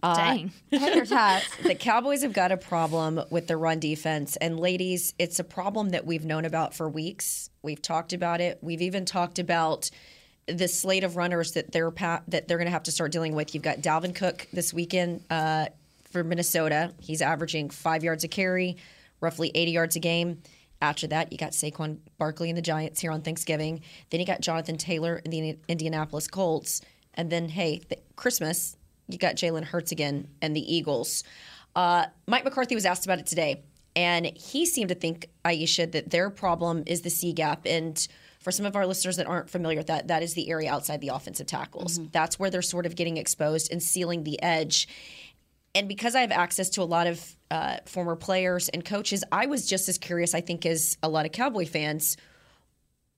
Dang. The Cowboys have got a problem with the run defense. And, ladies, it's a problem that we've known about for weeks. We've talked about it. We've even talked about the slate of runners that they're going to have to start dealing with. You've got Dalvin Cook this weekend for Minnesota. He's averaging 5 yards a carry, roughly 80 yards a game. After that, you got Saquon Barkley and the Giants here on Thanksgiving. Then you got Jonathan Taylor and the Indianapolis Colts. And then, hey, Christmas – you got Jalen Hurts again and the Eagles. Mike McCarthy was asked about it today, and he seemed to think, Aisha, that their problem is the C-gap. And for some of our listeners that aren't familiar with that, that is the area outside the offensive tackles. Mm-hmm. That's where they're sort of getting exposed and sealing the edge. And because I have access to a lot of former players and coaches, I was just as curious, I think, as a lot of Cowboy fans.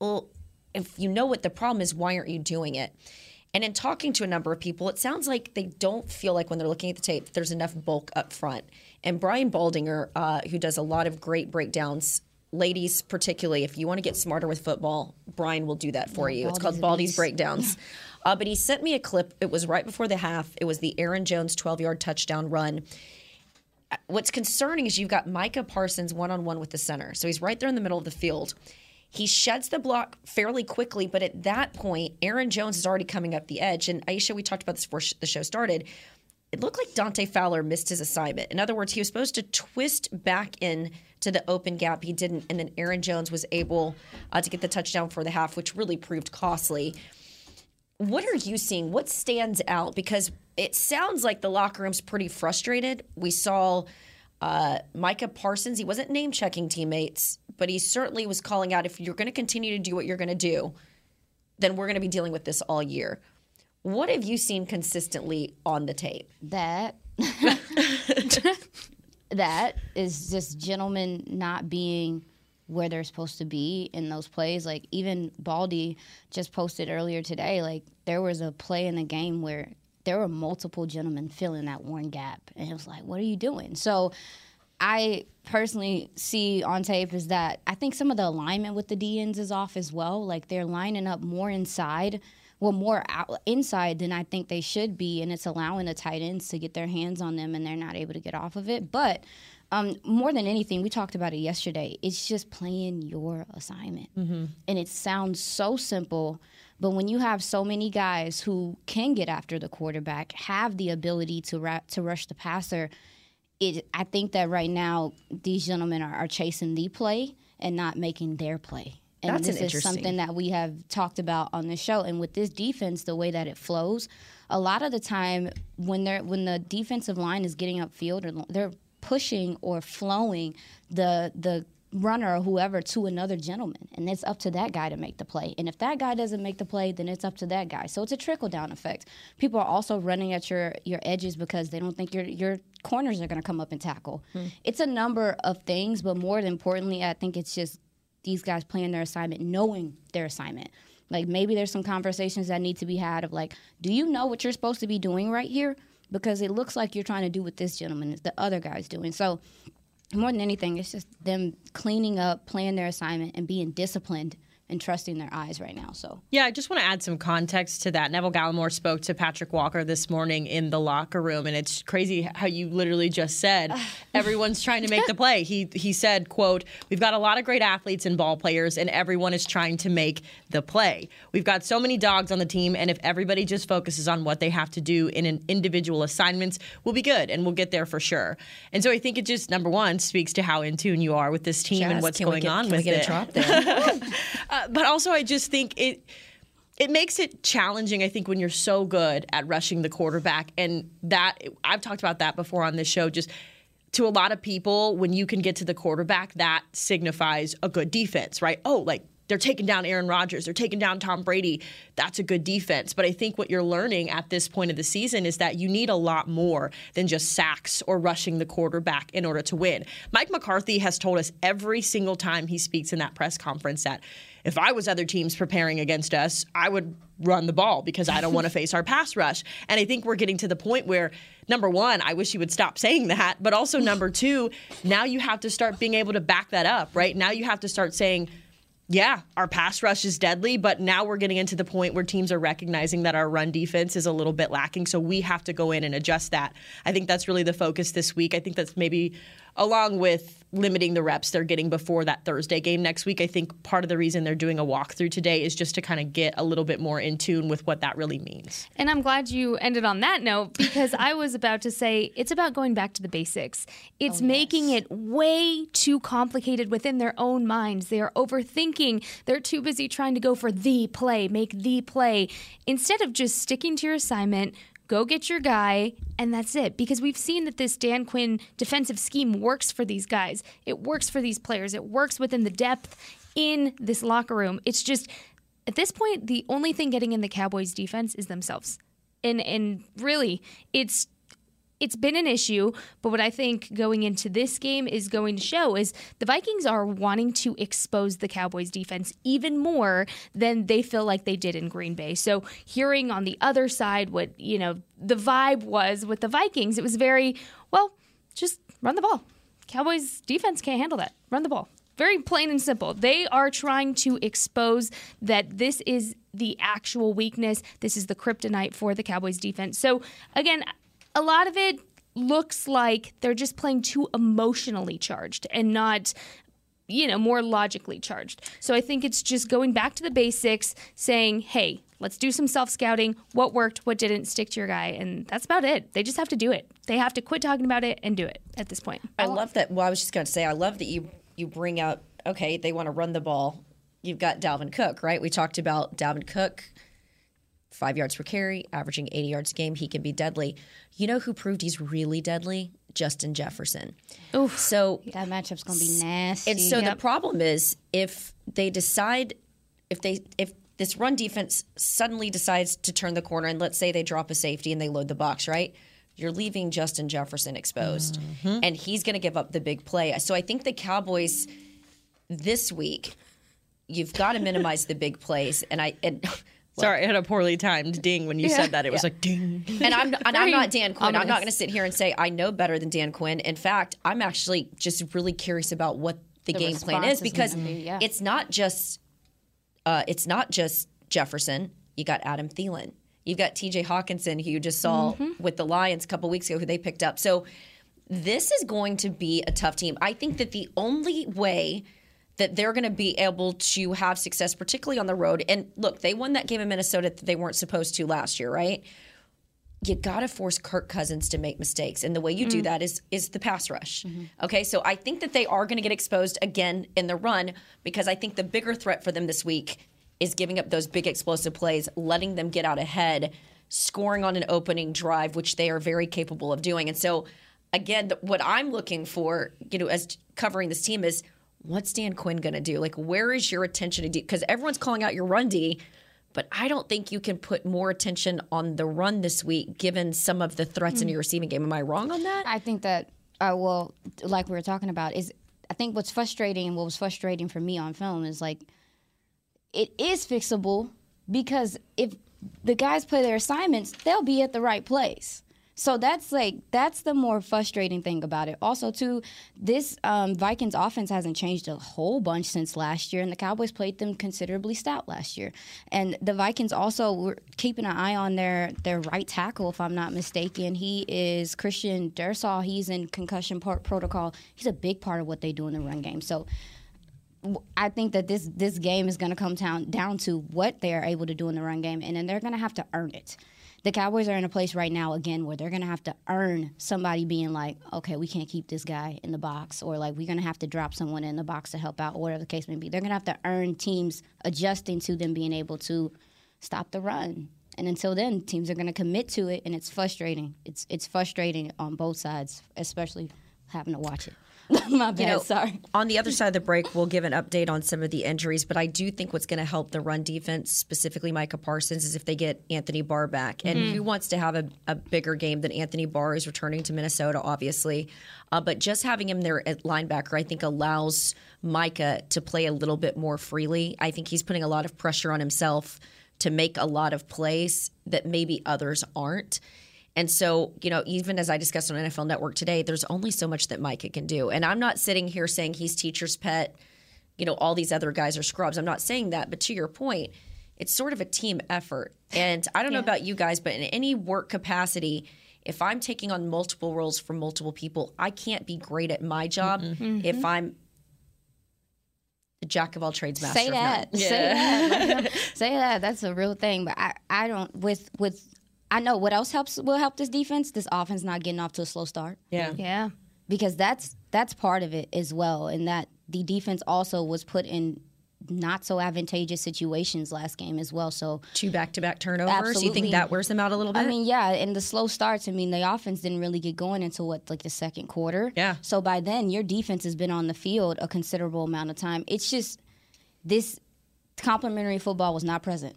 Well, if you know what the problem is, why aren't you doing it? And in talking to a number of people, it sounds like they don't feel like when they're looking at the tape, there's enough bulk up front. And Brian Baldinger, who does a lot of great breakdowns, ladies particularly, if you want to get smarter with football, Brian will do that for you. It's called Baldy's Breakdowns. Yeah. But he sent me a clip. It was right before the half. It was the Aaron Jones 12-yard touchdown run. What's concerning is you've got Micah Parsons one-on-one with the center. So he's right there in the middle of the field. He sheds the block fairly quickly, but at that point, Aaron Jones is already coming up the edge. And, Aisha, we talked about this before the show started. It looked like Dante Fowler missed his assignment. In other words, he was supposed to twist back in to the open gap. He didn't, and then Aaron Jones was able to get the touchdown for the half, which really proved costly. What are you seeing? What stands out? Because it sounds like the locker room's pretty frustrated. We saw Micah Parsons. He wasn't name-checking teammates, but he certainly was calling out, if you're going to continue to do what you're going to do, then we're going to be dealing with this all year. What have you seen consistently on the tape? That is just gentlemen not being where they're supposed to be in those plays. Like, even Baldy just posted earlier today, like, there was a play in the game where there were multiple gentlemen filling that one gap. And it was like, what are you doing? So I personally see on tape is that I think some of the alignment with the DNs is off as well. Like, they're lining up more inside, well, more out, inside than I think they should be, and it's allowing the tight ends to get their hands on them, and they're not able to get off of it. But more than anything, we talked about it yesterday, it's just playing your assignment. Mm-hmm. And it sounds so simple, but when you have so many guys who can get after the quarterback, have the ability to rush the passer, I think that right now these gentlemen are chasing the play and not making their play. And this is something that we have talked about on the show. And with this defense, the way that it flows, a lot of the time when the defensive line is getting upfield, or they're pushing or flowing the runner or whoever to another gentleman, and it's up to that guy to make the play. And if that guy doesn't make the play, then it's up to that guy. So it's a trickle-down effect. People are also running at your edges because they don't think your corners are going to come up and tackle. Mm. It's a number of things, but more importantly, I think it's just these guys playing their assignment, knowing their assignment. Like, maybe there's some conversations that need to be had of, like, do you know what you're supposed to be doing right here? Because it looks like you're trying to do what this gentleman is, the other guy's doing. So more than anything, it's just them cleaning up, playing their assignment, and being disciplined and trusting their eyes right now. So yeah, I just want to add some context to that. Neville Gallimore spoke to Patrick Walker this morning in the locker room, and it's crazy how you literally just said everyone's trying to make the play. He said, quote, "We've got a lot of great athletes and ball players, and everyone is trying to make the play. We've got so many dogs on the team, and if everybody just focuses on what they have to do in an individual assignments, we'll be good and we'll get there for sure." And so I think it just, number one, speaks to how in tune you are with this team, Jazz, and what's going on with it. Can we get a drop there? But also, I just think it makes it challenging, I think, when you're so good at rushing the quarterback. And that, I've talked about that before on this show, just to a lot of people, when you can get to the quarterback, that signifies a good defense, right? Oh, like, They're taking down Aaron Rodgers. They're taking down Tom Brady. That's a good defense. But I think what you're learning at this point of the season is that you need a lot more than just sacks or rushing the quarterback in order to win. Mike McCarthy has told us every single time he speaks in that press conference that if I was other teams preparing against us, I would run the ball because I don't want to face our pass rush. And I think we're getting to the point where, number one, I wish he would stop saying that. But also, number two, now you have to start being able to back that up, right? Now you have to start saying, yeah, our pass rush is deadly, but now we're getting into the point where teams are recognizing that our run defense is a little bit lacking, so we have to go in and adjust that. I think that's really the focus this week. I think that's maybe, along with limiting the reps they're getting before that Thursday game next week, I think part of the reason they're doing a walkthrough today is just to kind of get a little bit more in tune with what that really means. And I'm glad you ended on that note, because I was about to say it's about going back to the basics. It's making it way too complicated within their own minds. They are overthinking. They're too busy trying to go for the play, make the play, instead of just sticking to your assignment. Go get your guy, and that's it. Because we've seen that this Dan Quinn defensive scheme works for these guys. It works for these players. It works within the depth in this locker room. It's just, at this point, the only thing getting in the Cowboys' defense is themselves. And really, it's been an issue, but what I think going into this game is going to show is the Vikings are wanting to expose the Cowboys defense even more than they feel like they did in Green Bay. So hearing on the other side what, you know, the vibe was with the Vikings, it was very, well, just run the ball. Cowboys defense can't handle that. Run the ball. Very plain and simple. They are trying to expose that this is the actual weakness. This is the kryptonite for the Cowboys defense. So again, a lot of it looks like they're just playing too emotionally charged and not, you know, more logically charged. So I think it's just going back to the basics, saying, hey, let's do some self-scouting. What worked? What didn't? Stick to your guy. And that's about it. They just have to do it. They have to quit talking about it and do it at this point. I love that. Well, I was just going to say, I love that you bring out, okay, they want to run the ball. You've got Dalvin Cook, right? We talked about Dalvin Cook. 5 yards per carry, averaging 80 yards a game. He can be deadly. You know who proved he's really deadly? Justin Jefferson. Oof. So that matchup's going to be nasty. And so the problem is if they decide, if this run defense suddenly decides to turn the corner, and let's say they drop a safety and they load the box, right? You're leaving Justin Jefferson exposed. Mm-hmm. And he's going to give up the big play. So I think the Cowboys this week, you've got to minimize the big plays. Sorry, I had a poorly timed ding when you said that. It was like ding. And I'm not Dan Quinn. I'm not going to sit here and say I know better than Dan Quinn. In fact, I'm actually just really curious about what the game plan is, because it's not just Jefferson. You got Adam Thielen. You've got T.J. Hockenson, who you just saw with the Lions a couple weeks ago, who they picked up. So this is going to be a tough team. I think that the only way that they're going to be able to have success, particularly on the road. And look, they won that game in Minnesota that they weren't supposed to last year, right? You got to force Kirk Cousins to make mistakes. And the way you do that is the pass rush. Mm-hmm. Okay, so I think that they are going to get exposed again in the run, because I think the bigger threat for them this week is giving up those big explosive plays, letting them get out ahead, scoring on an opening drive, which they are very capable of doing. And so, again, what I'm looking for, you know, as covering this team is, what's Dan Quinn going to do? Like, where is your attention to D? Because everyone's calling out your run D, but I don't think you can put more attention on the run this week, given some of the threats in your receiving game. Am I wrong on that? I think that, like we were talking about, is I think what's frustrating and what was frustrating for me on film is, like, it is fixable, because if the guys play their assignments, they'll be at the right place. So that's the more frustrating thing about it. Also, too, this Vikings offense hasn't changed a whole bunch since last year, and the Cowboys played them considerably stout last year. And the Vikings also were keeping an eye on their right tackle, if I'm not mistaken. He is Christian Dursaw. He's in concussion protocol. He's a big part of what they do in the run game. So I think that this game is going to come down to what they are able to do in the run game, and then they're going to have to earn it. The Cowboys are in a place right now, again, where they're going to have to earn somebody being like, okay, we can't keep this guy in the box, or like we're going to have to drop someone in the box to help out, or whatever the case may be. They're going to have to earn teams adjusting to them being able to stop the run. And until then, teams are going to commit to it, and it's frustrating. It's frustrating on both sides, especially having to watch it. My bad, sorry. On the other side of the break, we'll give an update on some of the injuries, but I do think what's going to help the run defense, specifically Micah Parsons, is if they get Anthony Barr back. And who wants to have a bigger game than Anthony Barr? Is returning to Minnesota, obviously. But just having him there at linebacker, I think, allows Micah to play a little bit more freely. I think he's putting a lot of pressure on himself to make a lot of plays that maybe others aren't. And so, you know, even as I discussed on NFL Network today, there's only so much that Micah can do. And I'm not sitting here saying he's teacher's pet, you know, all these other guys are scrubs. I'm not saying that. But to your point, it's sort of a team effort. And I don't know about you guys, but in any work capacity, if I'm taking on multiple roles from multiple people, I can't be great at my job if I'm the jack of all trades, master of none. Say that. That's a real thing. But I don't, I know what else will help this defense? This offense not getting off to a slow start. Yeah. Because that's part of it as well, and that the defense also was put in not so advantageous situations last game as well. So two back-to-back turnovers. Absolutely. You think that wears them out a little bit? I mean, yeah, and the slow starts. I mean, the offense didn't really get going until like the second quarter. Yeah. So by then, your defense has been on the field a considerable amount of time. It's just this complimentary football was not present.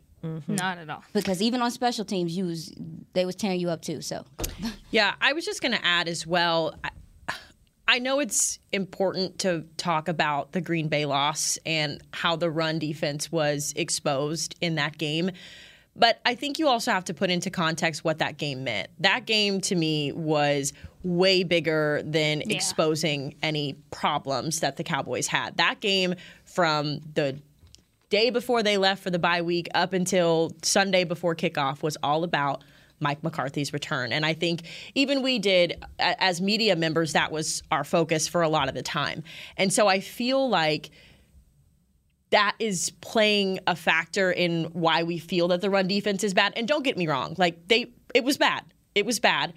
Not at all. Because even on special teams, they was tearing you up too. So, yeah, I was just going to add as well, I know it's important to talk about the Green Bay loss and how the run defense was exposed in that game. But I think you also have to put into context what that game meant. That game to me was way bigger than exposing any problems that the Cowboys had. That game from the day before they left for the bye week up until Sunday before kickoff was all about Mike McCarthy's return. And I think even we did, as media members, that was our focus for a lot of the time. And so I feel like that is playing a factor in why we feel that the run defense is bad. And don't get me wrong, like it was bad. It was bad.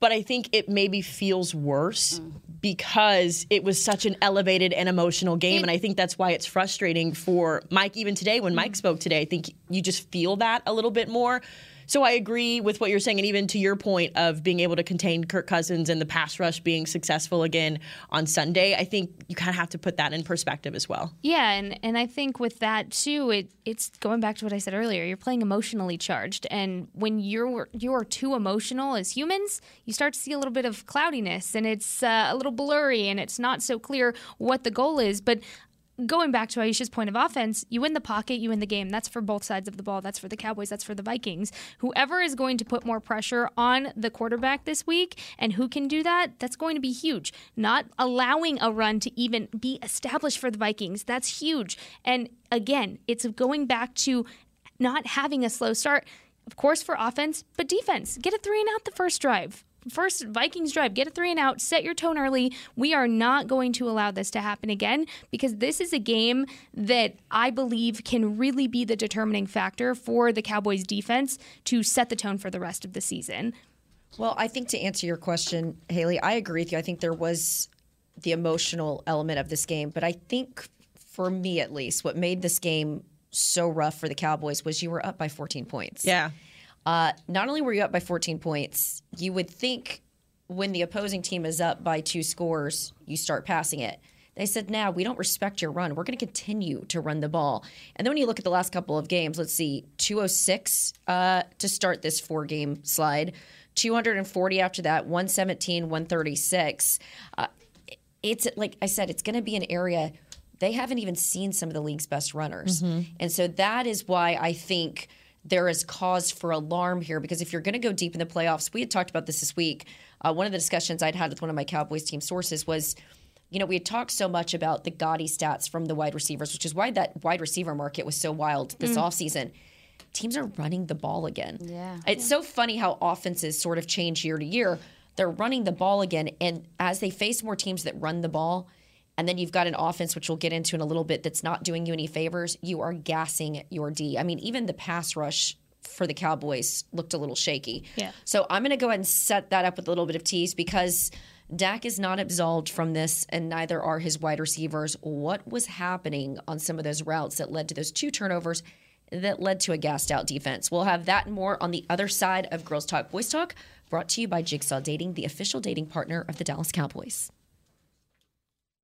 But I think it maybe feels worse because it was such an elevated and emotional game. And I think that's why it's frustrating for Mike even today. When Mike spoke today, I think you just feel that a little bit more. So I agree with what you're saying. And even to your point of being able to contain Kirk Cousins and the pass rush being successful again on Sunday, I think you kind of have to put that in perspective as well. Yeah, and I think with that, too, it's going back to what I said earlier. You're playing emotionally charged. And when you're too emotional as humans, you start to see a little bit of cloudiness. And it's a little blurry, and it's not so clear what the goal is. But going back to Aisha's point of offense, you win the pocket, you win the game. That's for both sides of the ball. That's for the Cowboys. That's for the Vikings. Whoever is going to put more pressure on the quarterback this week and who can do that, that's going to be huge. Not allowing a run to even be established for the Vikings, that's huge. And again, it's going back to not having a slow start, of course, for offense, but defense. Get a 3-and-out the first drive. First Vikings drive, get a 3-and-out, set your tone early. We are not going to allow this to happen again because this is a game that I believe can really be the determining factor for the Cowboys defense to set the tone for the rest of the season. Well, I think to answer your question, Haley, I agree with you. I think there was the emotional element of this game, but I think for me at least, what made this game so rough for the Cowboys was you were up by 14 points. Yeah. Not only were you up by 14 points, you would think when the opposing team is up by 2 scores, you start passing it. They said, no, we don't respect your run. We're going to continue to run the ball. And then when you look at the last couple of games, let's see, 206 to start this 4-game slide, 240 after that, 117, 136. It's like I said, it's going to be an area they haven't even seen some of the league's best runners. And so that is why I think there is cause for alarm here, because if you're going to go deep in the playoffs, we had talked about this week. One of the discussions I'd had with one of my Cowboys team sources was, you know, we had talked so much about the gaudy stats from the wide receivers, which is why that wide receiver market was so wild this offseason. Teams are running the ball again. Yeah, it's so funny how offenses sort of change year to year. They're running the ball again, and as they face more teams that run the ball, and then you've got an offense, which we'll get into in a little bit, that's not doing you any favors. You are gassing your D. I mean, even the pass rush for the Cowboys looked a little shaky. Yeah. So I'm going to go ahead and set that up with a little bit of tease because Dak is not absolved from this, and neither are his wide receivers. What was happening on some of those routes that led to those 2 turnovers that led to a gassed-out defense? We'll have that and more on the other side of Girls Talk, Boys Talk, brought to you by Jigsaw Dating, the official dating partner of the Dallas Cowboys.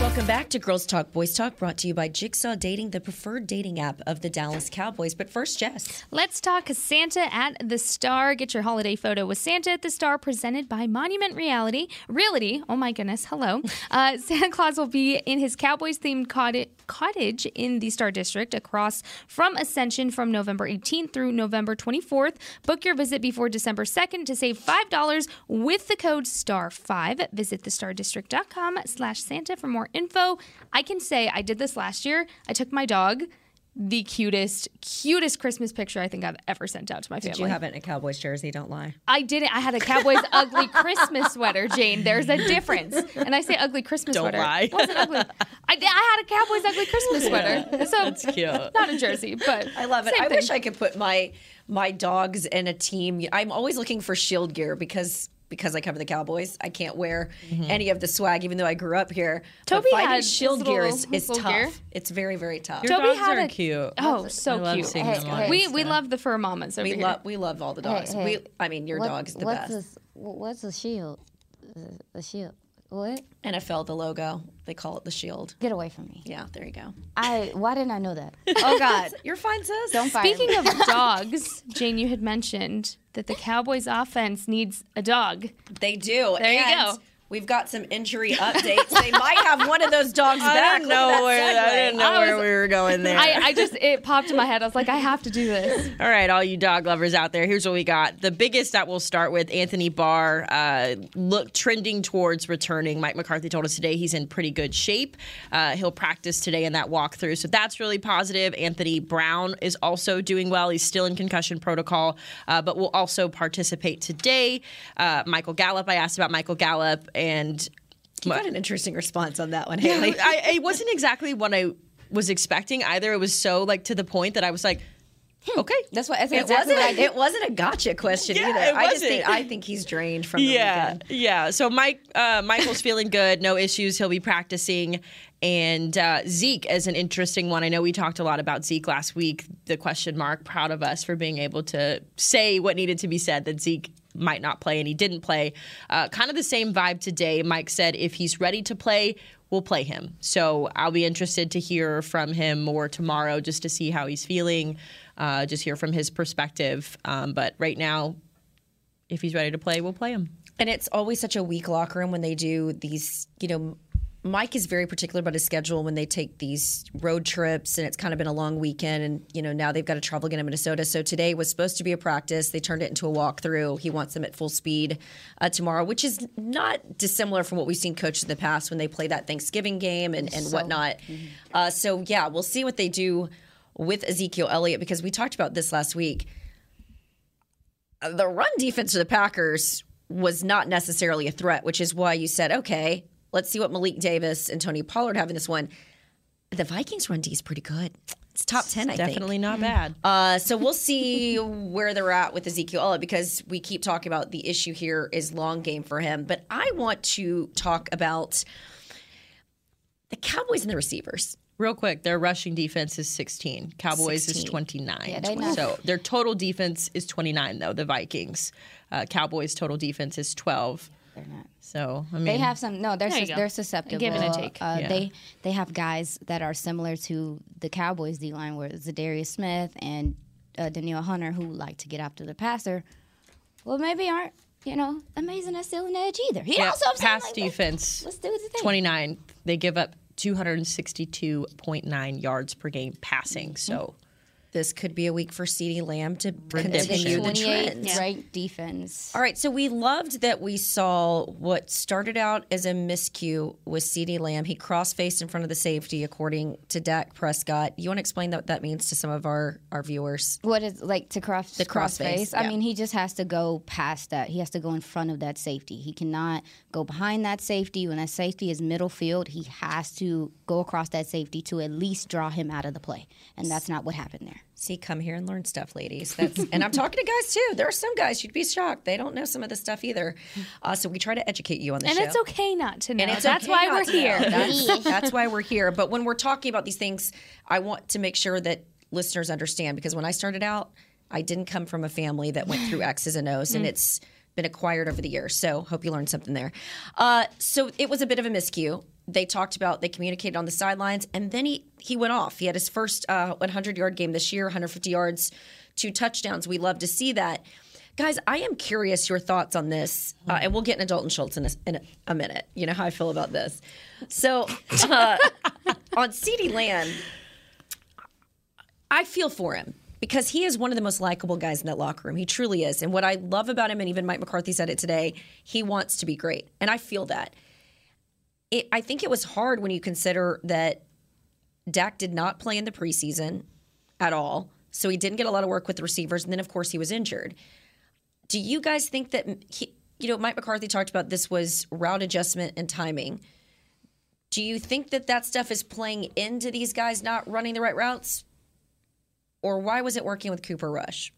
Welcome back to Girls Talk, Boys Talk, brought to you by Jigsaw Dating, the preferred dating app of the Dallas Cowboys. But first, Jess. Let's talk Santa at the Star. Get your holiday photo with Santa at the Star, presented by Monument Realty. Oh, my goodness. Hello. Santa Claus will be in his Cowboys-themed cottage in the Star District across from Ascension from November 18th through November 24th. Book your visit before December 2nd to save $5 with the code STAR5. Visit thestardistrict.com/Santa for more info. I can say I did this last year. I took my dog. The cutest Christmas picture I think I've ever sent out to my family. Did you have it in a Cowboys jersey? Don't lie. I didn't. I had a Cowboys ugly Christmas sweater, Jane. There's a difference. And I say ugly Christmas sweater. Don't lie. It wasn't ugly. I had a Cowboys ugly Christmas sweater. Yeah, so that's cute. Not a jersey, but I love it. I wish I could put my dogs in a team. I'm always looking for shield gear because I cover the Cowboys, I can't wear any of the swag, even though I grew up here. Toby had shield gear is tough. Gear. It's very, very tough. Your Toby dogs are cute. Oh, so I cute. Hey, we love the fur mamas over here. We love all the dogs. Hey. Your dog's the best. What's the shield? The shield. What? NFL, the logo. They call it the shield. Get away from me. Yeah, there you go. Why didn't I know that? Oh, God. You're fine, sis. Don't fire me. Speaking of dogs, Jane, you had mentioned that the Cowboys offense needs a dog. They do. There you go. We've got some injury updates. They might have one of those dogs back. I didn't know where we were going there. It popped in my head. I was like, I have to do this. All right, all you dog lovers out there, here's what we got. The biggest that we'll start with, Anthony Barr, trending towards returning. Mike McCarthy told us today he's in pretty good shape. He'll practice today in that walkthrough. So that's really positive. Anthony Brown is also doing well. He's still in concussion protocol, but will also participate today. Michael Gallup, I asked about Michael Gallup. And you got an interesting response on that one, Haley. Yeah, it wasn't exactly what I was expecting either. It was so to the point that I was like, okay, that's what I think. It wasn't a gotcha question either. I think he's drained from the weekend. Yeah. So Michael's feeling good, no issues. He'll be practicing. And Zeke is an interesting one. I know we talked a lot about Zeke last week. The question mark. Proud of us for being able to say what needed to be said that Zeke might not play, and he didn't play. Kind of the same vibe today. Mike said if he's ready to play, we'll play him. So I'll be interested to hear from him more tomorrow just to see how he's feeling, just hear from his perspective. But right now, if he's ready to play, we'll play him. And it's always such a weak locker room when they do these Mike is very particular about his schedule when they take these road trips, and it's kind of been a long weekend, and now they've got to travel again to Minnesota. So today was supposed to be a practice. They turned it into a walkthrough. He wants them at full speed tomorrow, which is not dissimilar from what we've seen coaches in the past when they play that Thanksgiving game and whatnot. So, yeah, we'll see what they do with Ezekiel Elliott, because we talked about this last week. The run defense of the Packers was not necessarily a threat, which is why you said, okay, let's see what Malik Davis and Tony Pollard have in this one. The Vikings' run D is pretty good. It's top 10, I think. Definitely not bad. So we'll see where they're at with Ezekiel Elliott, because we keep talking about the issue here is long game for him. But I want to talk about the Cowboys and the receivers. Real quick, their rushing defense is 16. Cowboys is 29. Yeah, so their total defense is 29, though, the Vikings. Cowboys' total defense is 12. They're not. So I mean, they have some. No, they're susceptible. Give and a take. Yeah. They have guys that are similar to the Cowboys' D line, where Za'Darius Smith and Danielle Hunter, who like to get after the passer, well, maybe aren't amazing at stealing edge either. He also pass defense. Let's do the thing. 29. They give up 262.9 yards per game passing. So. Mm-hmm. This could be a week for CeeDee Lamb to continue the trends. Yeah. Right defense. All right, so we loved that we saw what started out as a miscue with CeeDee Lamb. He cross-faced in front of the safety, according to Dak Prescott. You want to explain what that means to some of our viewers? What is, like, to cross-face? I mean, he just has to go past that. He has to go in front of that safety. He cannot go behind that safety. When that safety is middle field, he has to go across that safety to at least draw him out of the play, and that's not what happened there. See, come here and learn stuff, ladies. And I'm talking to guys, too. There are some guys, you'd be shocked. They don't know some of this stuff either. So we try to educate you on the show. And it's okay not to know. And that's why we're here. That's why we're here. But when we're talking about these things, I want to make sure that listeners understand. Because when I started out, I didn't come from a family that went through X's and O's. And it's been acquired over the years. So hope you learned something there. So it was a bit of a miscue. They talked about, they communicated on the sidelines, and then he went off. He had his first 100-yard game this year, 150 yards, 2 touchdowns. We love to see that. Guys, I am curious your thoughts on this, and we'll get into Dalton Schultz in a minute. You know how I feel about this. So on CeeDee Lamb, I feel for him because he is one of the most likable guys in that locker room. He truly is. And what I love about him, and even Mike McCarthy said it today, he wants to be great, and I feel that. I think it was hard when you consider that Dak did not play in the preseason at all, so he didn't get a lot of work with the receivers, and then, of course, he was injured. Do you guys think that Mike McCarthy talked about this was route adjustment and timing. Do you think that stuff is playing into these guys not running the right routes? Or why was it working with Cooper Rush?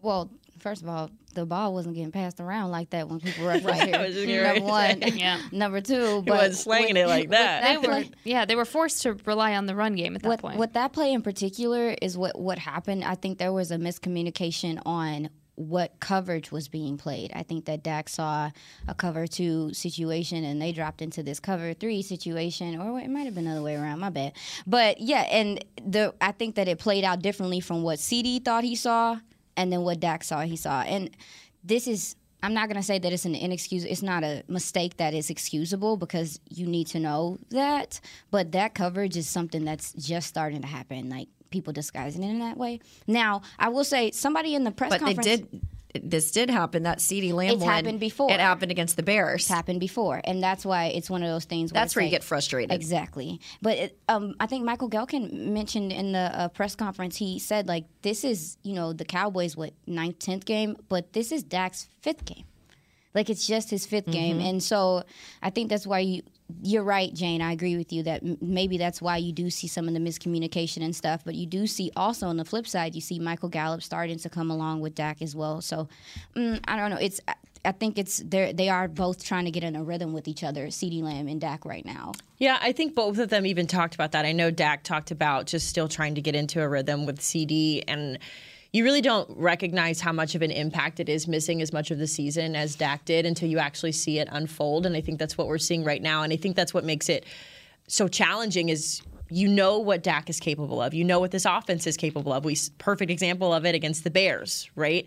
Well, first of all, the ball wasn't getting passed around like that when people were right here. Number 1. Yeah. Number 2. But it wasn't slanging it like that. They were forced to rely on the run game at that point. What that play in particular is what happened. I think there was a miscommunication on what coverage was being played. I think that Dak saw a cover 2 situation and they dropped into this cover 3 situation, or it might have been the other way around, my bad. But, yeah, and I think that it played out differently from what CeeDee thought he saw. And then what Dak saw, he saw. And this is, I'm not going to say that it's it's not a mistake that is excusable because you need to know that. But that coverage is something that's just starting to happen, like people disguising it in that way. Now, I will say somebody in the press conference. This did happen, that CeeDee Lamb one. It's happened before. It happened against the Bears. It's happened before, and that's why it's one of those things where you get frustrated. Exactly. But I think Michael Gallup mentioned in the press conference, he said, like, this is, the Cowboys' 9th, 10th game, but this is Dak's 5th game. Like, it's just his 5th game. And so I think that's why you're right, Jane. I agree with you that maybe that's why you do see some of the miscommunication and stuff. But you do see also on the flip side, you see Michael Gallup starting to come along with Dak as well. So I don't know. I think they are both trying to get in a rhythm with each other, CeeDee Lamb and Dak right now. Yeah, I think both of them even talked about that. I know Dak talked about just still trying to get into a rhythm with CeeDee, and you really don't recognize how much of an impact it is missing as much of the season as Dak did until you actually see it unfold. And I think that's what we're seeing right now. And I think that's what makes it so challenging is what Dak is capable of. You know what this offense is capable of. Perfect example of it against the Bears, right?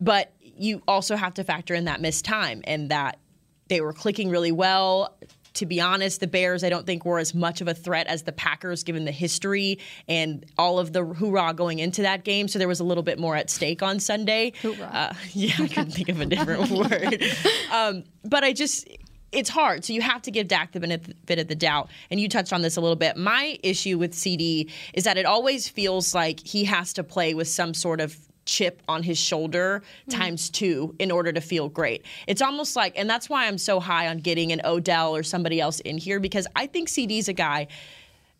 But you also have to factor in that missed time and that they were clicking really well. To be honest, the Bears, I don't think, were as much of a threat as the Packers, given the history and all of the hoorah going into that game. So there was a little bit more at stake on Sunday. Hoorah. Yeah, I couldn't think of a different word. But I just... it's hard, so you have to give Dak the benefit of the doubt, and you touched on this a little bit. My issue with CeeDee is that it always feels like he has to play with some sort of chip on his shoulder times two in order to feel great. It's almost like, and that's why I'm so high on getting an Odell or somebody else in here, because I think CeeDee's a guy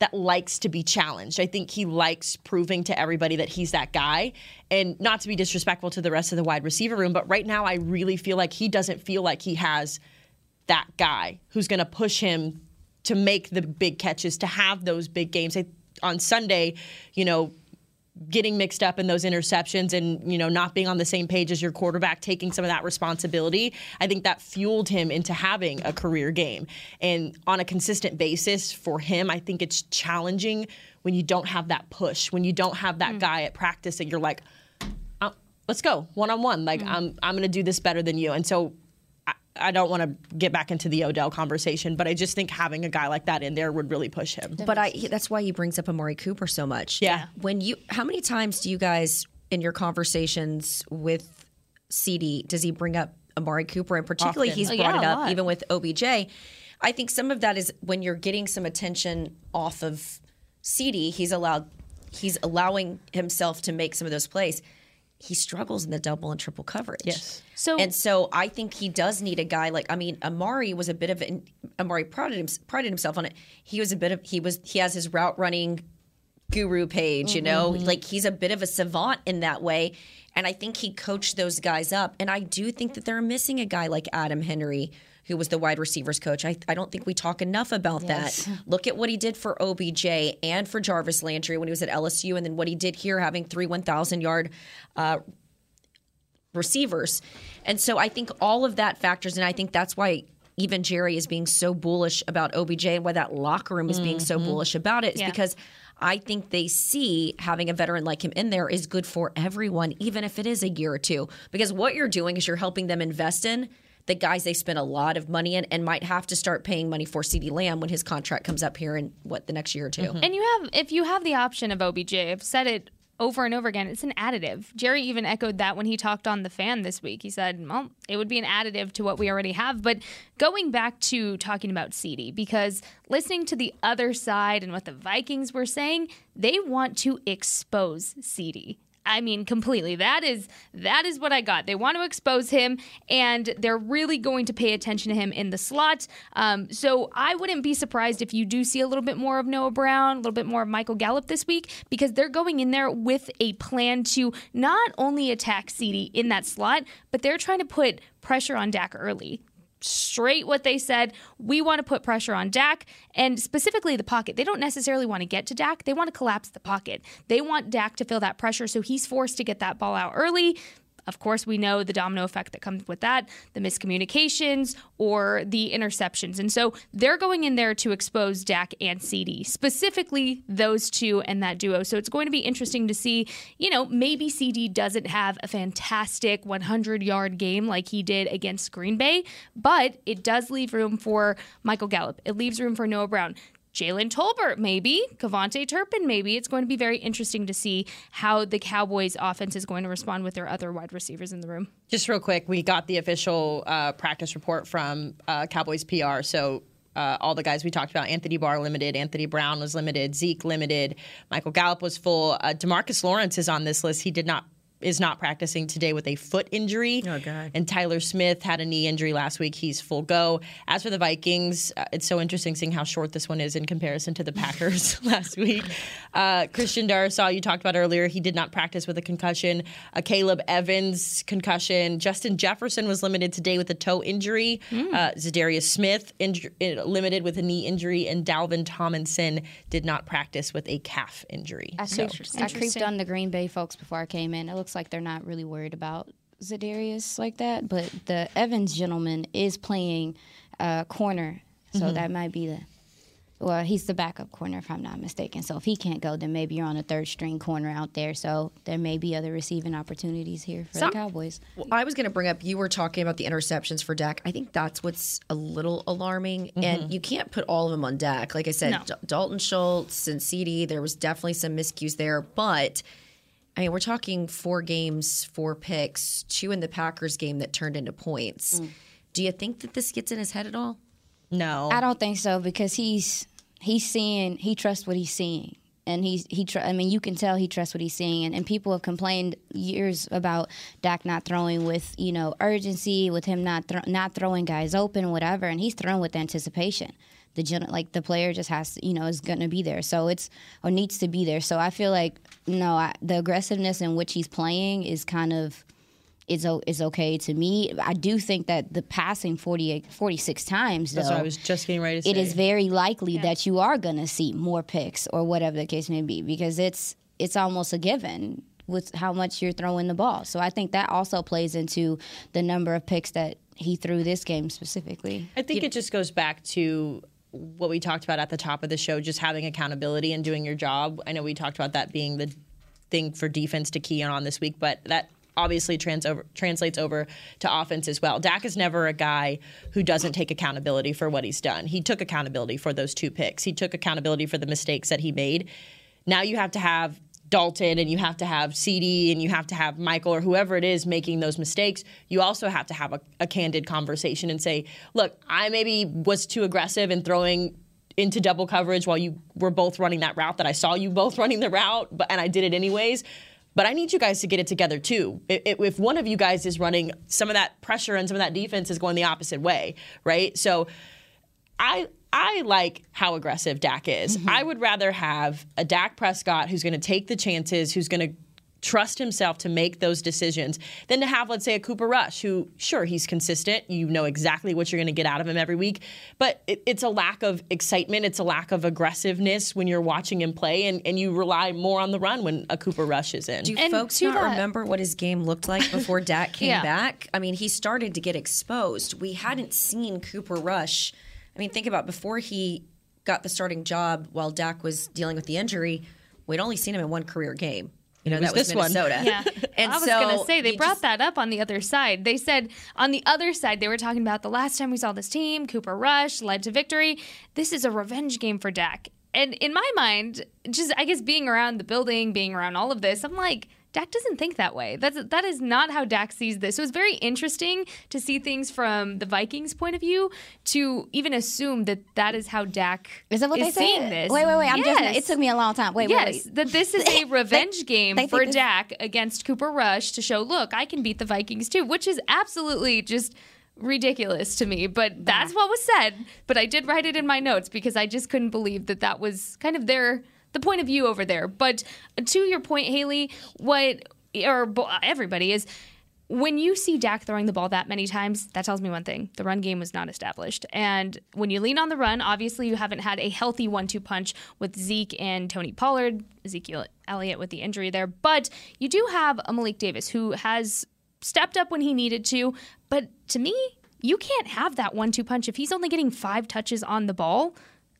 that likes to be challenged. I think he likes proving to everybody that he's that guy. And not to be disrespectful to the rest of the wide receiver room, but right now I really feel like he doesn't feel like he has that guy who's going to push him to make the big catches, to have those big games. On Sunday, you know, getting mixed up in those interceptions and, you know, not being on the same page as your quarterback, taking some of that responsibility, I think that fueled him into having a career game. And on a consistent basis for him, I think it's challenging when you don't have that push, when you don't have that guy at practice that you're like, let's go one-on-one. Like, I'm going to do this better than you. And so I don't want to get back into the Odell conversation, but I just think having a guy like that in there would really push him. But that's why he brings up Amari Cooper so much. Yeah. How many times do you guys, in your conversations with CeeDee, does he bring up Amari Cooper? And particularly Often. He's brought it up lot. Even with OBJ. I think some of that is when you're getting some attention off of CeeDee, he's allowing himself to make some of those plays. He struggles in the double and triple coverage. Yes. So I think he does need a guy like, Amari was a bit of an, Amari prided himself on it. He was a bit of, he has his route running guru page, you know, like he's a bit of a savant in that way. And I think he coached those guys up. And I do think that they're missing a guy like Adam Henry, who was the wide receivers coach. I don't think we talk enough about that. Look at what he did for OBJ and for Jarvis Landry when he was at LSU, and then what he did here, having 3 1,000-yard receivers. And so I think all of that factors, and I think that's why even Jerry is being so bullish about OBJ and why that locker room is being so bullish about it is because I think they see having a veteran like him in there is good for everyone, even if it is a year or two. Because what you're doing is you're helping them invest in the guys they spend a lot of money in and might have to start paying money for CeeDee Lamb when his contract comes up here in, the next year or two. And if you have the option of OBJ, I've said it over and over again, it's an additive. Jerry even echoed that when he talked on The Fan this week. He said, well, it would be an additive to what we already have. But going back to talking about CeeDee, because listening to the other side and what the Vikings were saying, they want to expose CeeDee. I mean, completely. That is what I got. They want to expose him, and they're really going to pay attention to him in the slot. So I wouldn't be surprised if you do see a little bit more of Noah Brown, a little bit more of Michael Gallup this week, because they're going in there with a plan to not only attack CeeDee in that slot, but they're trying to put pressure on Dak early. Straight what they said. We want to put pressure on Dak and specifically the pocket. They don't necessarily want to get to Dak. They want to collapse the pocket. They want Dak to feel that pressure so he's forced to get that ball out early. Of course, we know the domino effect that comes with that, the miscommunications or the interceptions. And so they're going in there to expose Dak and CeeDee, specifically those two and that duo. So it's going to be interesting to see, you know, maybe CeeDee doesn't have a fantastic 100-yard game like he did against Green Bay, but it does leave room for Michael Gallup. It leaves room for Noah Brown. Jalen Tolbert, maybe. Kevontae Turpin, maybe. It's going to be very interesting to see how the Cowboys' offense is going to respond with their other wide receivers in the room. Just real quick, we got the official practice report from Cowboys PR, so all the guys we talked about, Anthony Barr limited, Anthony Brown was limited, Zeke limited, Michael Gallup was full. DeMarcus Lawrence is on this list. He is not practicing today with a foot injury. Oh, God. And Tyler Smith had a knee injury last week. He's full go. As for the Vikings, it's so interesting seeing how short this one is in comparison to the Packers last week. Christian Darrisaw, you talked about earlier, he did not practice with a concussion. Caleb Evans, concussion. Justin Jefferson was limited today with a toe injury. Za'Darius Smith, limited with a knee injury. And Dalvin Tomlinson did not practice with a calf injury. I creeped on the Green Bay folks before I came in. It looks like they're not really worried about Za'Darius like that, but the Evans gentleman is playing corner, so that might be the or he's the backup corner, if I'm not mistaken. So if he can't go, then maybe you're on a third-string corner out there. So there may be other receiving opportunities here for the Cowboys. Well, I was going to bring up, you were talking about the interceptions for Dak. I think that's what's a little alarming. Mm-hmm. And you can't put all of them on Dak. Like I said, Dalton Schultz and CeeDee, there was definitely some miscues there. But, I mean, we're talking 4 games, 4 picks, 2 in the Packers game that turned into points. Mm. Do you think that this gets in his head at all? No, I don't think so, because he's seeing, he trusts what he's seeing, and I mean, you can tell he trusts what he's seeing, and people have complained years about Dak not throwing with, you know, urgency, with him not throwing guys open, whatever, and he's throwing with anticipation. The player just has to, you know, is going to be there, so it's, or needs to be there. So I feel like the aggressiveness in which he's playing is kind of, it's okay to me. I do think that the passing 46 times, though, that's what I was just getting ready to say. It is very likely that you are going to see more picks or whatever the case may be, because it's almost a given with how much you're throwing the ball. So I think that also plays into the number of picks that he threw this game specifically. I think it just goes back to what we talked about at the top of the show, just having accountability and doing your job. I know we talked about that being the thing for defense to key on this week, but that obviously translates over to offense as well. Dak is never a guy who doesn't take accountability for what he's done. He took accountability for those 2 picks. He took accountability for the mistakes that he made. Now you have to have Dalton, and you have to have CeeDee, and you have to have Michael, or whoever it is making those mistakes. You also have to have a candid conversation and say, look, I maybe was too aggressive in throwing into double coverage while you were both running that route, that I saw you both running the route, and I did it anyways. But I need you guys to get it together, too. If one of you guys is running, some of that pressure and some of that defense is going the opposite way, right? So I like how aggressive Dak is. Mm-hmm. I would rather have a Dak Prescott who's going to take the chances, who's going to trust himself to make those decisions, than to have, let's say, a Cooper Rush who, sure, he's consistent. You know exactly what you're going to get out of him every week. But it's a lack of excitement. It's a lack of aggressiveness when you're watching him play, and you rely more on the run when a Cooper Rush is in. Do folks not remember what his game looked like before Dak came back? I mean, he started to get exposed. We hadn't seen Cooper Rush. I mean, think about before he got the starting job while Dak was dealing with the injury, we'd only seen him in 1 career game. You know, that was Minnesota. One. Yeah. And I was going to say, they brought that up on the other side. They said on the other side, they were talking about the last time we saw this team, Cooper Rush led to victory. This is a revenge game for Dak. And in my mind, just, I guess, being around the building, being around all of this, I'm like, Dak doesn't think that way. That is not how Dak sees this. So it's very interesting to see things from the Vikings' point of view, to even assume that is how Dak is seeing this. Wait. It took me a long time. Wait. That this is a revenge game for Dak against Cooper Rush to show, look, I can beat the Vikings too, which is absolutely just ridiculous to me, but that's what was said. But I did write it in my notes because I just couldn't believe that was kind of the point of view over there. But to your point, Haley, everybody is, when you see Dak throwing the ball that many times, that tells me one thing. The run game was not established. And when you lean on the run, obviously you haven't had a healthy 1-2 punch with Zeke and Tony Pollard, Ezekiel Elliott with the injury there. But you do have a Malik Davis who has stepped up when he needed to. But to me, you can't have that 1-2 punch. If he's only getting 5 touches on the ball,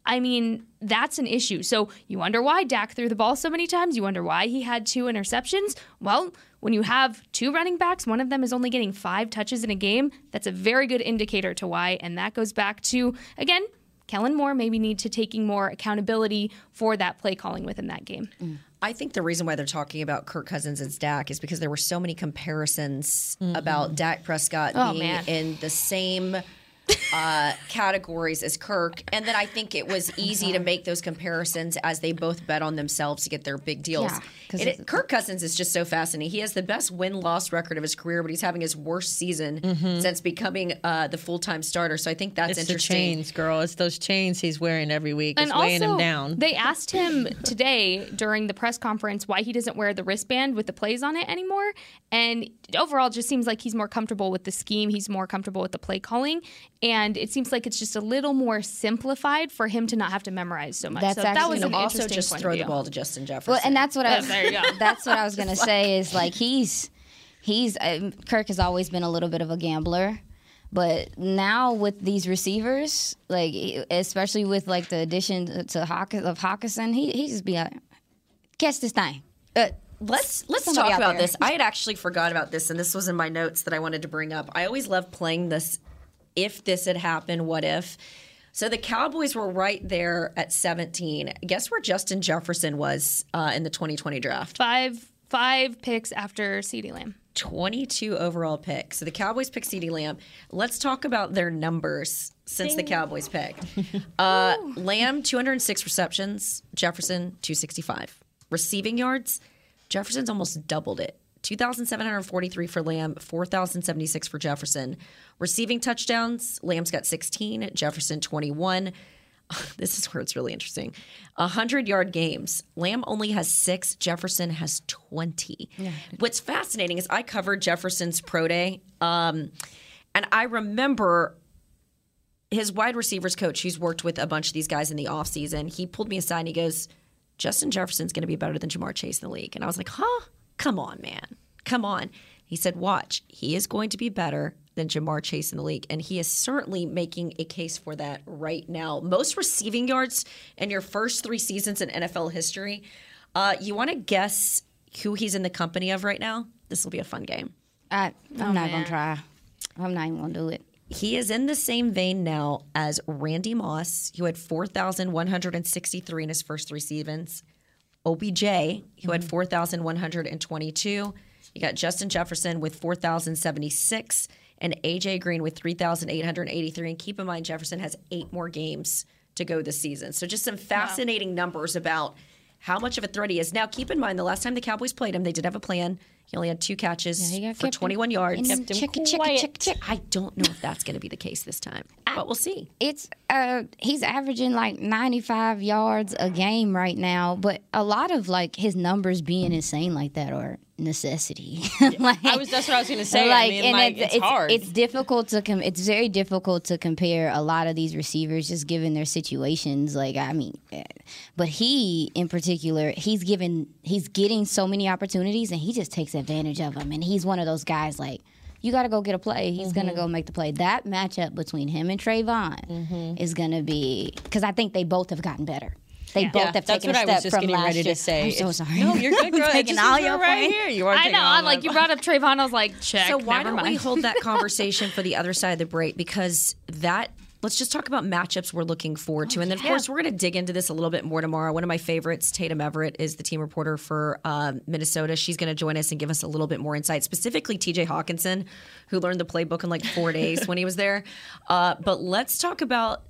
I mean, that's an issue. So you wonder why Dak threw the ball so many times. You wonder why he had 2 interceptions. Well, when you have 2 running backs, one of them is only getting 5 touches in a game, that's a very good indicator to why. And that goes back to, again, Kellen Moore maybe need to taking more accountability for that play calling within that game. Mm. I think the reason why they're talking about Kirk Cousins and Dak is because there were so many comparisons about Dak Prescott being in the same categories as Kirk, and then I think it was easy to make those comparisons as they both bet on themselves to get their big deals. Kirk Cousins is just so fascinating. He has the best win-loss record of his career, but he's having his worst season since becoming the full-time starter. So I think that's interesting. It's the chains, girl. It's those chains he's wearing every week. It's weighing him down. They asked him today during the press conference why he doesn't wear the wristband with the plays on it anymore, and overall just seems like he's more comfortable with the scheme. He's more comfortable with the play calling. And it seems like it's just a little more simplified for him to not have to memorize so much. That's so that was an also interesting just throw the ball to Justin Jefferson. Well, and that's what I was. There you go. That's what I was going to say is, like, Kirk has always been a little bit of a gambler, But now with these receivers, like especially with like the addition to Hockenson, he just be like, catch this thing. Let's talk about this. I had actually forgot about this, and this was in my notes that I wanted to bring up. I always love playing this. If this had happened, what if? So the Cowboys were right there at 17. Guess where Justin Jefferson was in the 2020 draft? Five picks after CeeDee Lamb. 22 overall pick. So the Cowboys pick CeeDee Lamb. Let's talk about their numbers since the Cowboys picked. Lamb, 206 receptions. Jefferson, 265. Receiving yards, Jefferson's almost doubled it. 2,743 for Lamb, 4,076 for Jefferson. Receiving touchdowns, Lamb's got 16, Jefferson 21. This is where it's really interesting. 100-yard games. Lamb only has 6. Jefferson has 20. Yeah. What's fascinating is I covered Jefferson's pro day, and I remember his wide receivers coach, who's worked with a bunch of these guys in the offseason, he pulled me aside and he goes, Justin Jefferson's going to be better than Jamar Chase in the league. And I was like, huh? Come on, man. Come on. He said, watch. He is going to be better than Jamar Chase in the league, and he is certainly making a case for that right now. Most receiving yards in your first 3 seasons in NFL history. You want to guess who he's in the company of right now? This will be a fun game. I'm not going to try. I'm not even going to do it. He is in the same vein now as Randy Moss, who had 4,163 in his first 3 seasons. OBJ, who had 4,122. You got Justin Jefferson with 4,076. And A.J. Green with 3,883. And keep in mind, Jefferson has 8 more games to go this season. So just some fascinating numbers about how much of a threat he is. Now, keep in mind, the last time the Cowboys played him, they did have a plan. He only had 2 catches for 21 yards. I don't know if that's going to be the case this time, but we'll see. It's he's averaging like 95 yards a game right now, but a lot of like his numbers being insane like that are necessity. Like, that's what I was going to say. Like, I mean, it's hard. It's difficult to it's very difficult to compare a lot of these receivers just given their situations. Like, I mean, but he in particular, he's getting so many opportunities, and he just takes advantage of him, and he's one of those guys like you got to go get a play. He's gonna go make the play. That matchup between him and Trayvon is gonna be because I think they both have gotten better. They both have taken a step from last year. I'm so sorry. No, you're good, girl. Taking all your right here. You are. I know. I like you brought up Trayvon. I was like, check. So why don't we hold that conversation for the other side of the break because that. Let's just talk about matchups we're looking forward to. And then, of course, we're going to dig into this a little bit more tomorrow. One of my favorites, Tatum Everett, is the team reporter for Minnesota. She's going to join us and give us a little bit more insight, specifically T.J. Hockenson, who learned the playbook in like 4 days when he was there. But let's talk about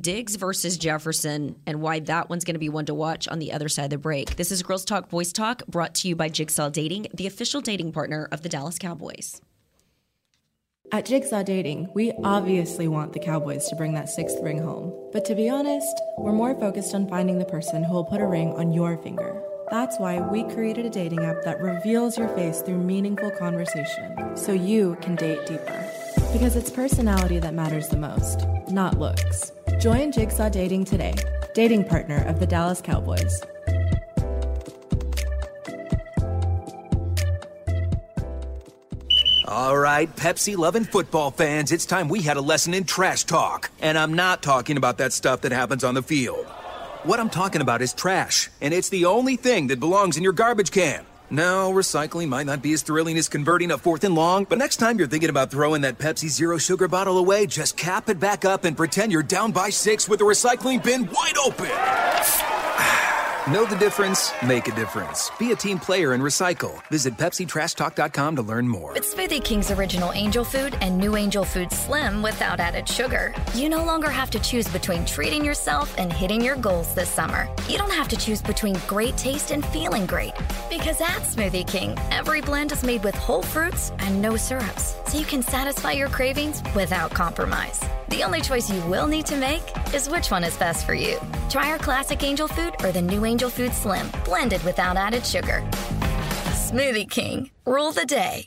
Diggs versus Jefferson and why that one's going to be one to watch on the other side of the break. This is Girls Talk, Boys Talk, brought to you by Jigsaw Dating, the official dating partner of the Dallas Cowboys. At Jigsaw Dating, we obviously want the Cowboys to bring that 6th ring home. But to be honest, we're more focused on finding the person who will put a ring on your finger. That's why we created a dating app that reveals your face through meaningful conversation, so you can date deeper. Because it's personality that matters the most, not looks. Join Jigsaw Dating today, dating partner of the Dallas Cowboys. All right, Pepsi-loving football fans, it's time we had a lesson in trash talk. And I'm not talking about that stuff that happens on the field. What I'm talking about is trash, and it's the only thing that belongs in your garbage can. Now, recycling might not be as thrilling as converting a 4th and long, but next time you're thinking about throwing that Pepsi Zero Sugar bottle away, just cap it back up and pretend you're down by 6 with a recycling bin wide open. Know the difference? Make a difference. Be a team player and recycle. Visit PepsiTrashTalk.com to learn more. It's Smoothie King's original Angel Food and new Angel Food Slim without added sugar. You no longer have to choose between treating yourself and hitting your goals this summer. You don't have to choose between great taste and feeling great. Because at Smoothie King, every blend is made with whole fruits and no syrups, so you can satisfy your cravings without compromise. The only choice you will need to make is which one is best for you. Try our classic Angel Food or the new Angel Food Slim, blended without added sugar. Smoothie King, rule the day.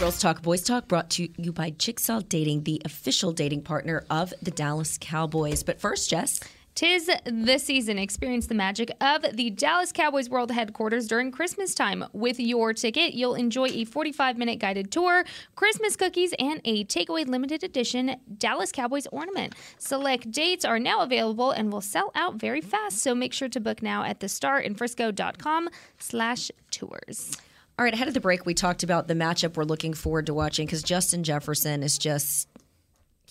Girls Talk, Boys Talk, brought to you by Jigsaw Dating, the official dating partner of the Dallas Cowboys. But first, Jess, 'Tis the season. Experience the magic of the Dallas Cowboys World Headquarters during Christmas time. With your ticket, you'll enjoy a 45-minute guided tour, Christmas cookies, and a takeaway limited edition Dallas Cowboys ornament. Select dates are now available and will sell out very fast, so make sure to book now at thestarinfrisco.com/tours. All right, ahead of the break, we talked about the matchup we're looking forward to watching because Justin Jefferson is just...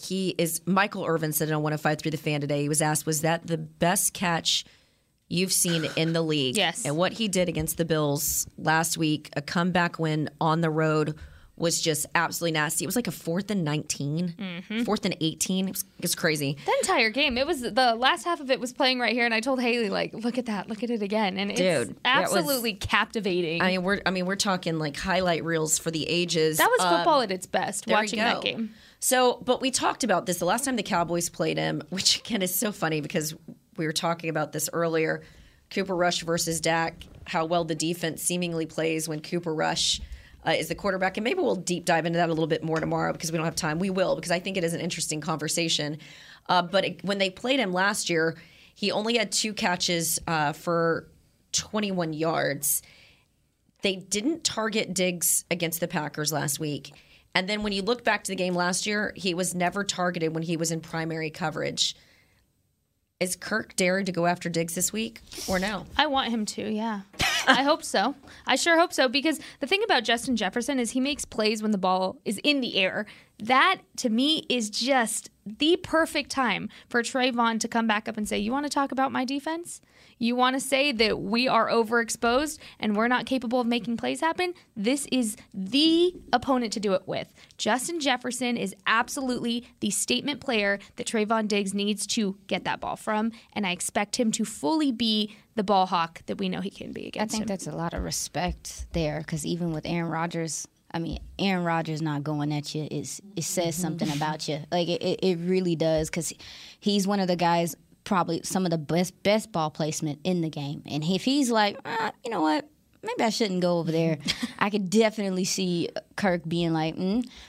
He is, Michael Irvin said on 105.3 The Fan today, he was asked, was that the best catch you've seen in the league? Yes. And what he did against the Bills last week, a comeback win on the road, was just absolutely nasty. It was like a 4th and 19, mm-hmm. 4th and 18. It was crazy. The entire game. It was, the last half of it was playing right here, and I told Haley, like, look at that, look at it again, and it's absolutely captivating. I mean, we're talking like highlight reels for the ages. That was football at its best. Watching that game. So, but we talked about this the last time the Cowboys played him, which again is so funny because we were talking about this earlier. Cooper Rush versus Dak, how well the defense seemingly plays when Cooper Rush is the quarterback. And maybe we'll deep dive into that a little bit more tomorrow because we don't have time. We will, because I think it is an interesting conversation. But when they played him last year, he only had 2 catches for 21 yards. They didn't target Diggs against the Packers last week. And then when you look back to the game last year, he was never targeted when he was in primary coverage. Is Kirk daring to go after Diggs this week or no? I want him to, yeah. I hope so. I sure hope so, because the thing about Justin Jefferson is he makes plays when the ball is in the air. That, to me, is just the perfect time for Trayvon to come back up and say, you want to talk about my defense? You want to say that we are overexposed and we're not capable of making plays happen? This is the opponent to do it with. Justin Jefferson is absolutely the statement player that Trayvon Diggs needs to get that ball from, and I expect him to fully be the ball hawk that we know he can be against him. I think that's a lot of respect there, because even with Aaron Rodgers, I mean, Aaron Rodgers not going at you, it says something about you. Like, it really does, because he's one of the guys, probably some of the best ball placement in the game. And if he's like, you know what, maybe I shouldn't go over there, I could definitely see Kirk being like,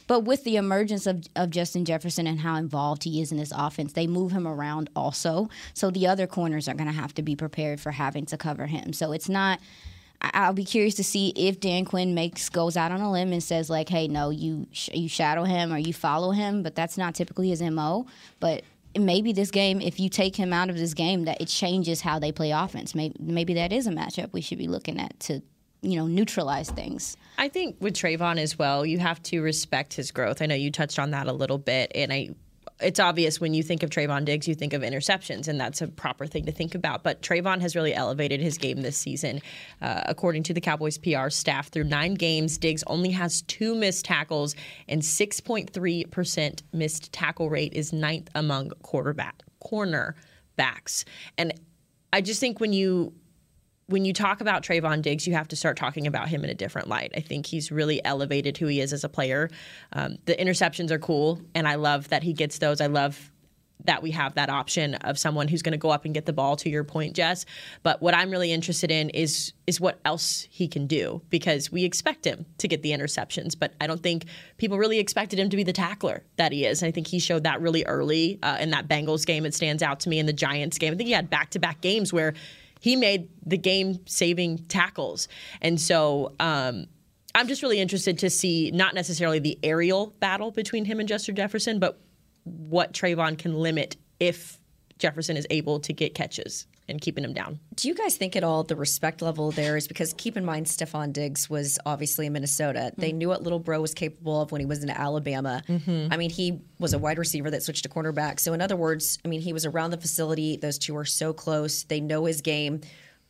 But with the emergence of Justin Jefferson and how involved he is in this offense, they move him around also. So the other corners are going to have to be prepared for having to cover him. So it's not... I'll be curious to see if Dan Quinn goes out on a limb and says, like, hey, no, you shadow him or you follow him, but that's not typically his MO. But maybe this game, if you take him out of this game, that it changes how they play offense. Maybe that is a matchup we should be looking at to, you know, neutralize things. I think with Trayvon as well, you have to respect his growth. I know you touched on that a little bit, and it's obvious when you think of Trayvon Diggs, you think of interceptions, and that's a proper thing to think about. But Trayvon has really elevated his game this season. According to the Cowboys PR staff, through 9 games, Diggs only has 2 missed tackles, and 6.3% missed tackle rate is 9th among cornerbacks. And I just think when you talk about Trayvon Diggs, you have to start talking about him in a different light. I think he's really elevated who he is as a player. The interceptions are cool, and I love that he gets those. I love that we have that option of someone who's going to go up and get the ball, to your point, Jess. But what I'm really interested in is what else he can do, because we expect him to get the interceptions, but I don't think people really expected him to be the tackler that he is. And I think he showed that really early in that Bengals game. It stands out to me in the Giants game. I think he had back-to-back games where he made the game-saving tackles. And so I'm just really interested to see not necessarily the aerial battle between him and Justin Jefferson, but what Trayvon can limit if Jefferson is able to get catches and keeping him down. Do you guys think at all the respect level there is, because keep in mind Stephon Diggs was obviously in Minnesota. Mm-hmm. They knew what Little Bro was capable of when he was in Alabama. Mm-hmm. I mean, he was a wide receiver that switched to cornerback. So in other words, I mean, he was around the facility. Those two are so close. They know his game.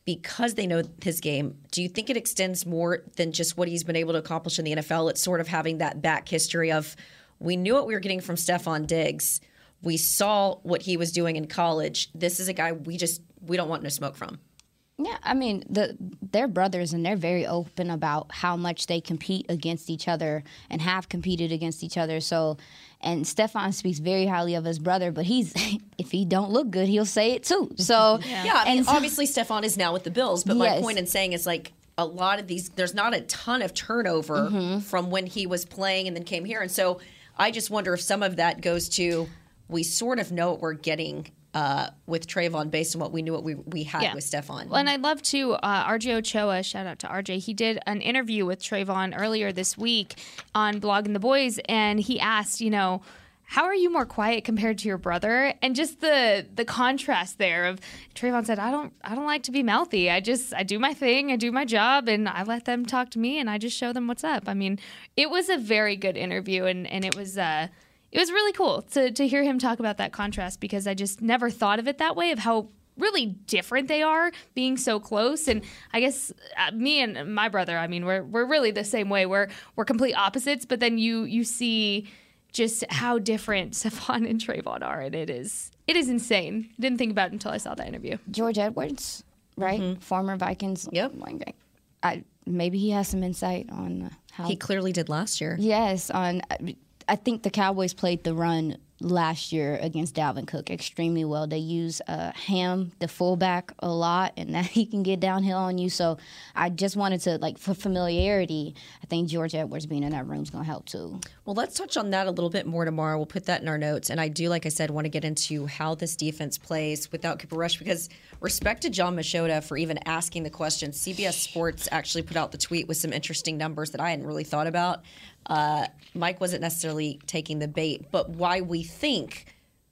Because they know his game, do you think it extends more than just what he's been able to accomplish in the NFL? It's sort of having that back history of, we knew what we were getting from Stephon Diggs. We saw what he was doing in college. This is a guy we don't want no smoke from. Yeah, I mean, they're brothers, and they're very open about how much they compete against each other and have competed against each other. So, and Stephon speaks very highly of his brother, but if he don't look good, he'll say it too. So yeah, I mean, obviously Stephon is now with the Bills, but my point in saying is, like, a lot of these, there's not a ton of turnover mm-hmm. from when he was playing and then came here. And so I just wonder if some of that goes to, we sort of know what we're getting with Trayvon based on what we knew what we had with Stephon. Well, and I'd love to, RJ Ochoa, shout out to RJ, he did an interview with Trayvon earlier this week on Blogging the Boys, and he asked, you know, how are you more quiet compared to your brother? And just the contrast there of Trayvon said, I don't like to be mouthy. I do my thing, I do my job, and I let them talk to me, and I just show them what's up. I mean, it was a very good interview, and it was really cool to hear him talk about that contrast, because I just never thought of it that way, of how really different they are being so close. And I guess me and my brother, I mean, we're really the same way. We're complete opposites, but then you see just how different Stephon and Trayvon are, and it is insane. Didn't think about it until I saw that interview. George Edwards, right? Mm-hmm. Former Vikings. Yep. Maybe he has some insight on how he clearly did last year. Yes, I think the Cowboys played the run last year against Dalvin Cook extremely well. They use Ham, the fullback, a lot, and that he can get downhill on you. So I just wanted to, for familiarity, I think George Edwards being in that room is going to help too. Well, let's touch on that a little bit more tomorrow. We'll put that in our notes. And I do, like I said, want to get into how this defense plays without Cooper Rush, because respect to John Machoda for even asking the question. CBS Sports actually put out the tweet with some interesting numbers that I hadn't really thought about. Mike wasn't necessarily taking the bait, but why we think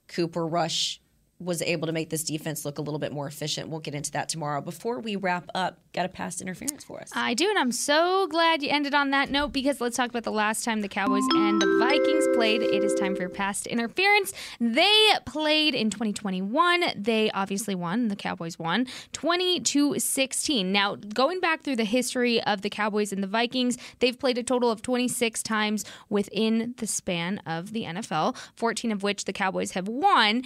Cooper Rush was able to make this defense look a little bit more efficient. We'll get into that tomorrow. Before we wrap up, got a pass interference for us. I do, and I'm so glad you ended on that note, because let's talk about the last time the Cowboys and the Vikings played. It is time for past interference. They played in 2021. They obviously won. The Cowboys won 20-16. Now, going back through the history of the Cowboys and the Vikings, they've played a total of 26 times within the span of the NFL, 14 of which the Cowboys have won.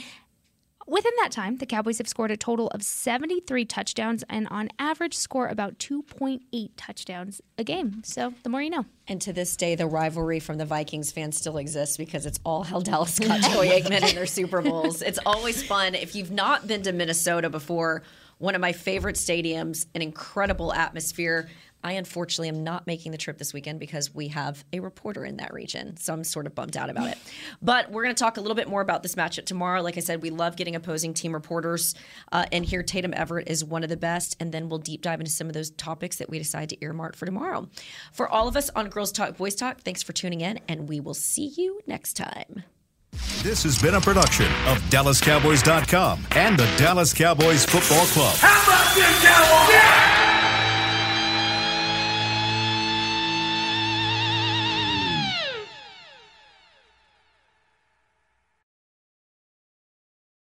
Within that time, the Cowboys have scored a total of 73 touchdowns and on average score about 2.8 touchdowns a game. So the more you know. And to this day, the rivalry from the Vikings fans still exists, because it's all hell Dallas Scott, Troy Aikman in their Super Bowls. It's always fun. If you've not been to Minnesota before, one of my favorite stadiums, an incredible atmosphere. I unfortunately am not making the trip this weekend because we have a reporter in that region, so I'm sort of bummed out about it. But we're going to talk a little bit more about this matchup tomorrow. Like I said, we love getting opposing team reporters in here. Tatum Everett is one of the best, and then we'll deep dive into some of those topics that we decide to earmark for tomorrow. For all of us on Girls Talk Boys Talk, thanks for tuning in, and we will see you next time. This has been a production of DallasCowboys.com and the Dallas Cowboys Football Club. How about this, Cowboys? Yeah!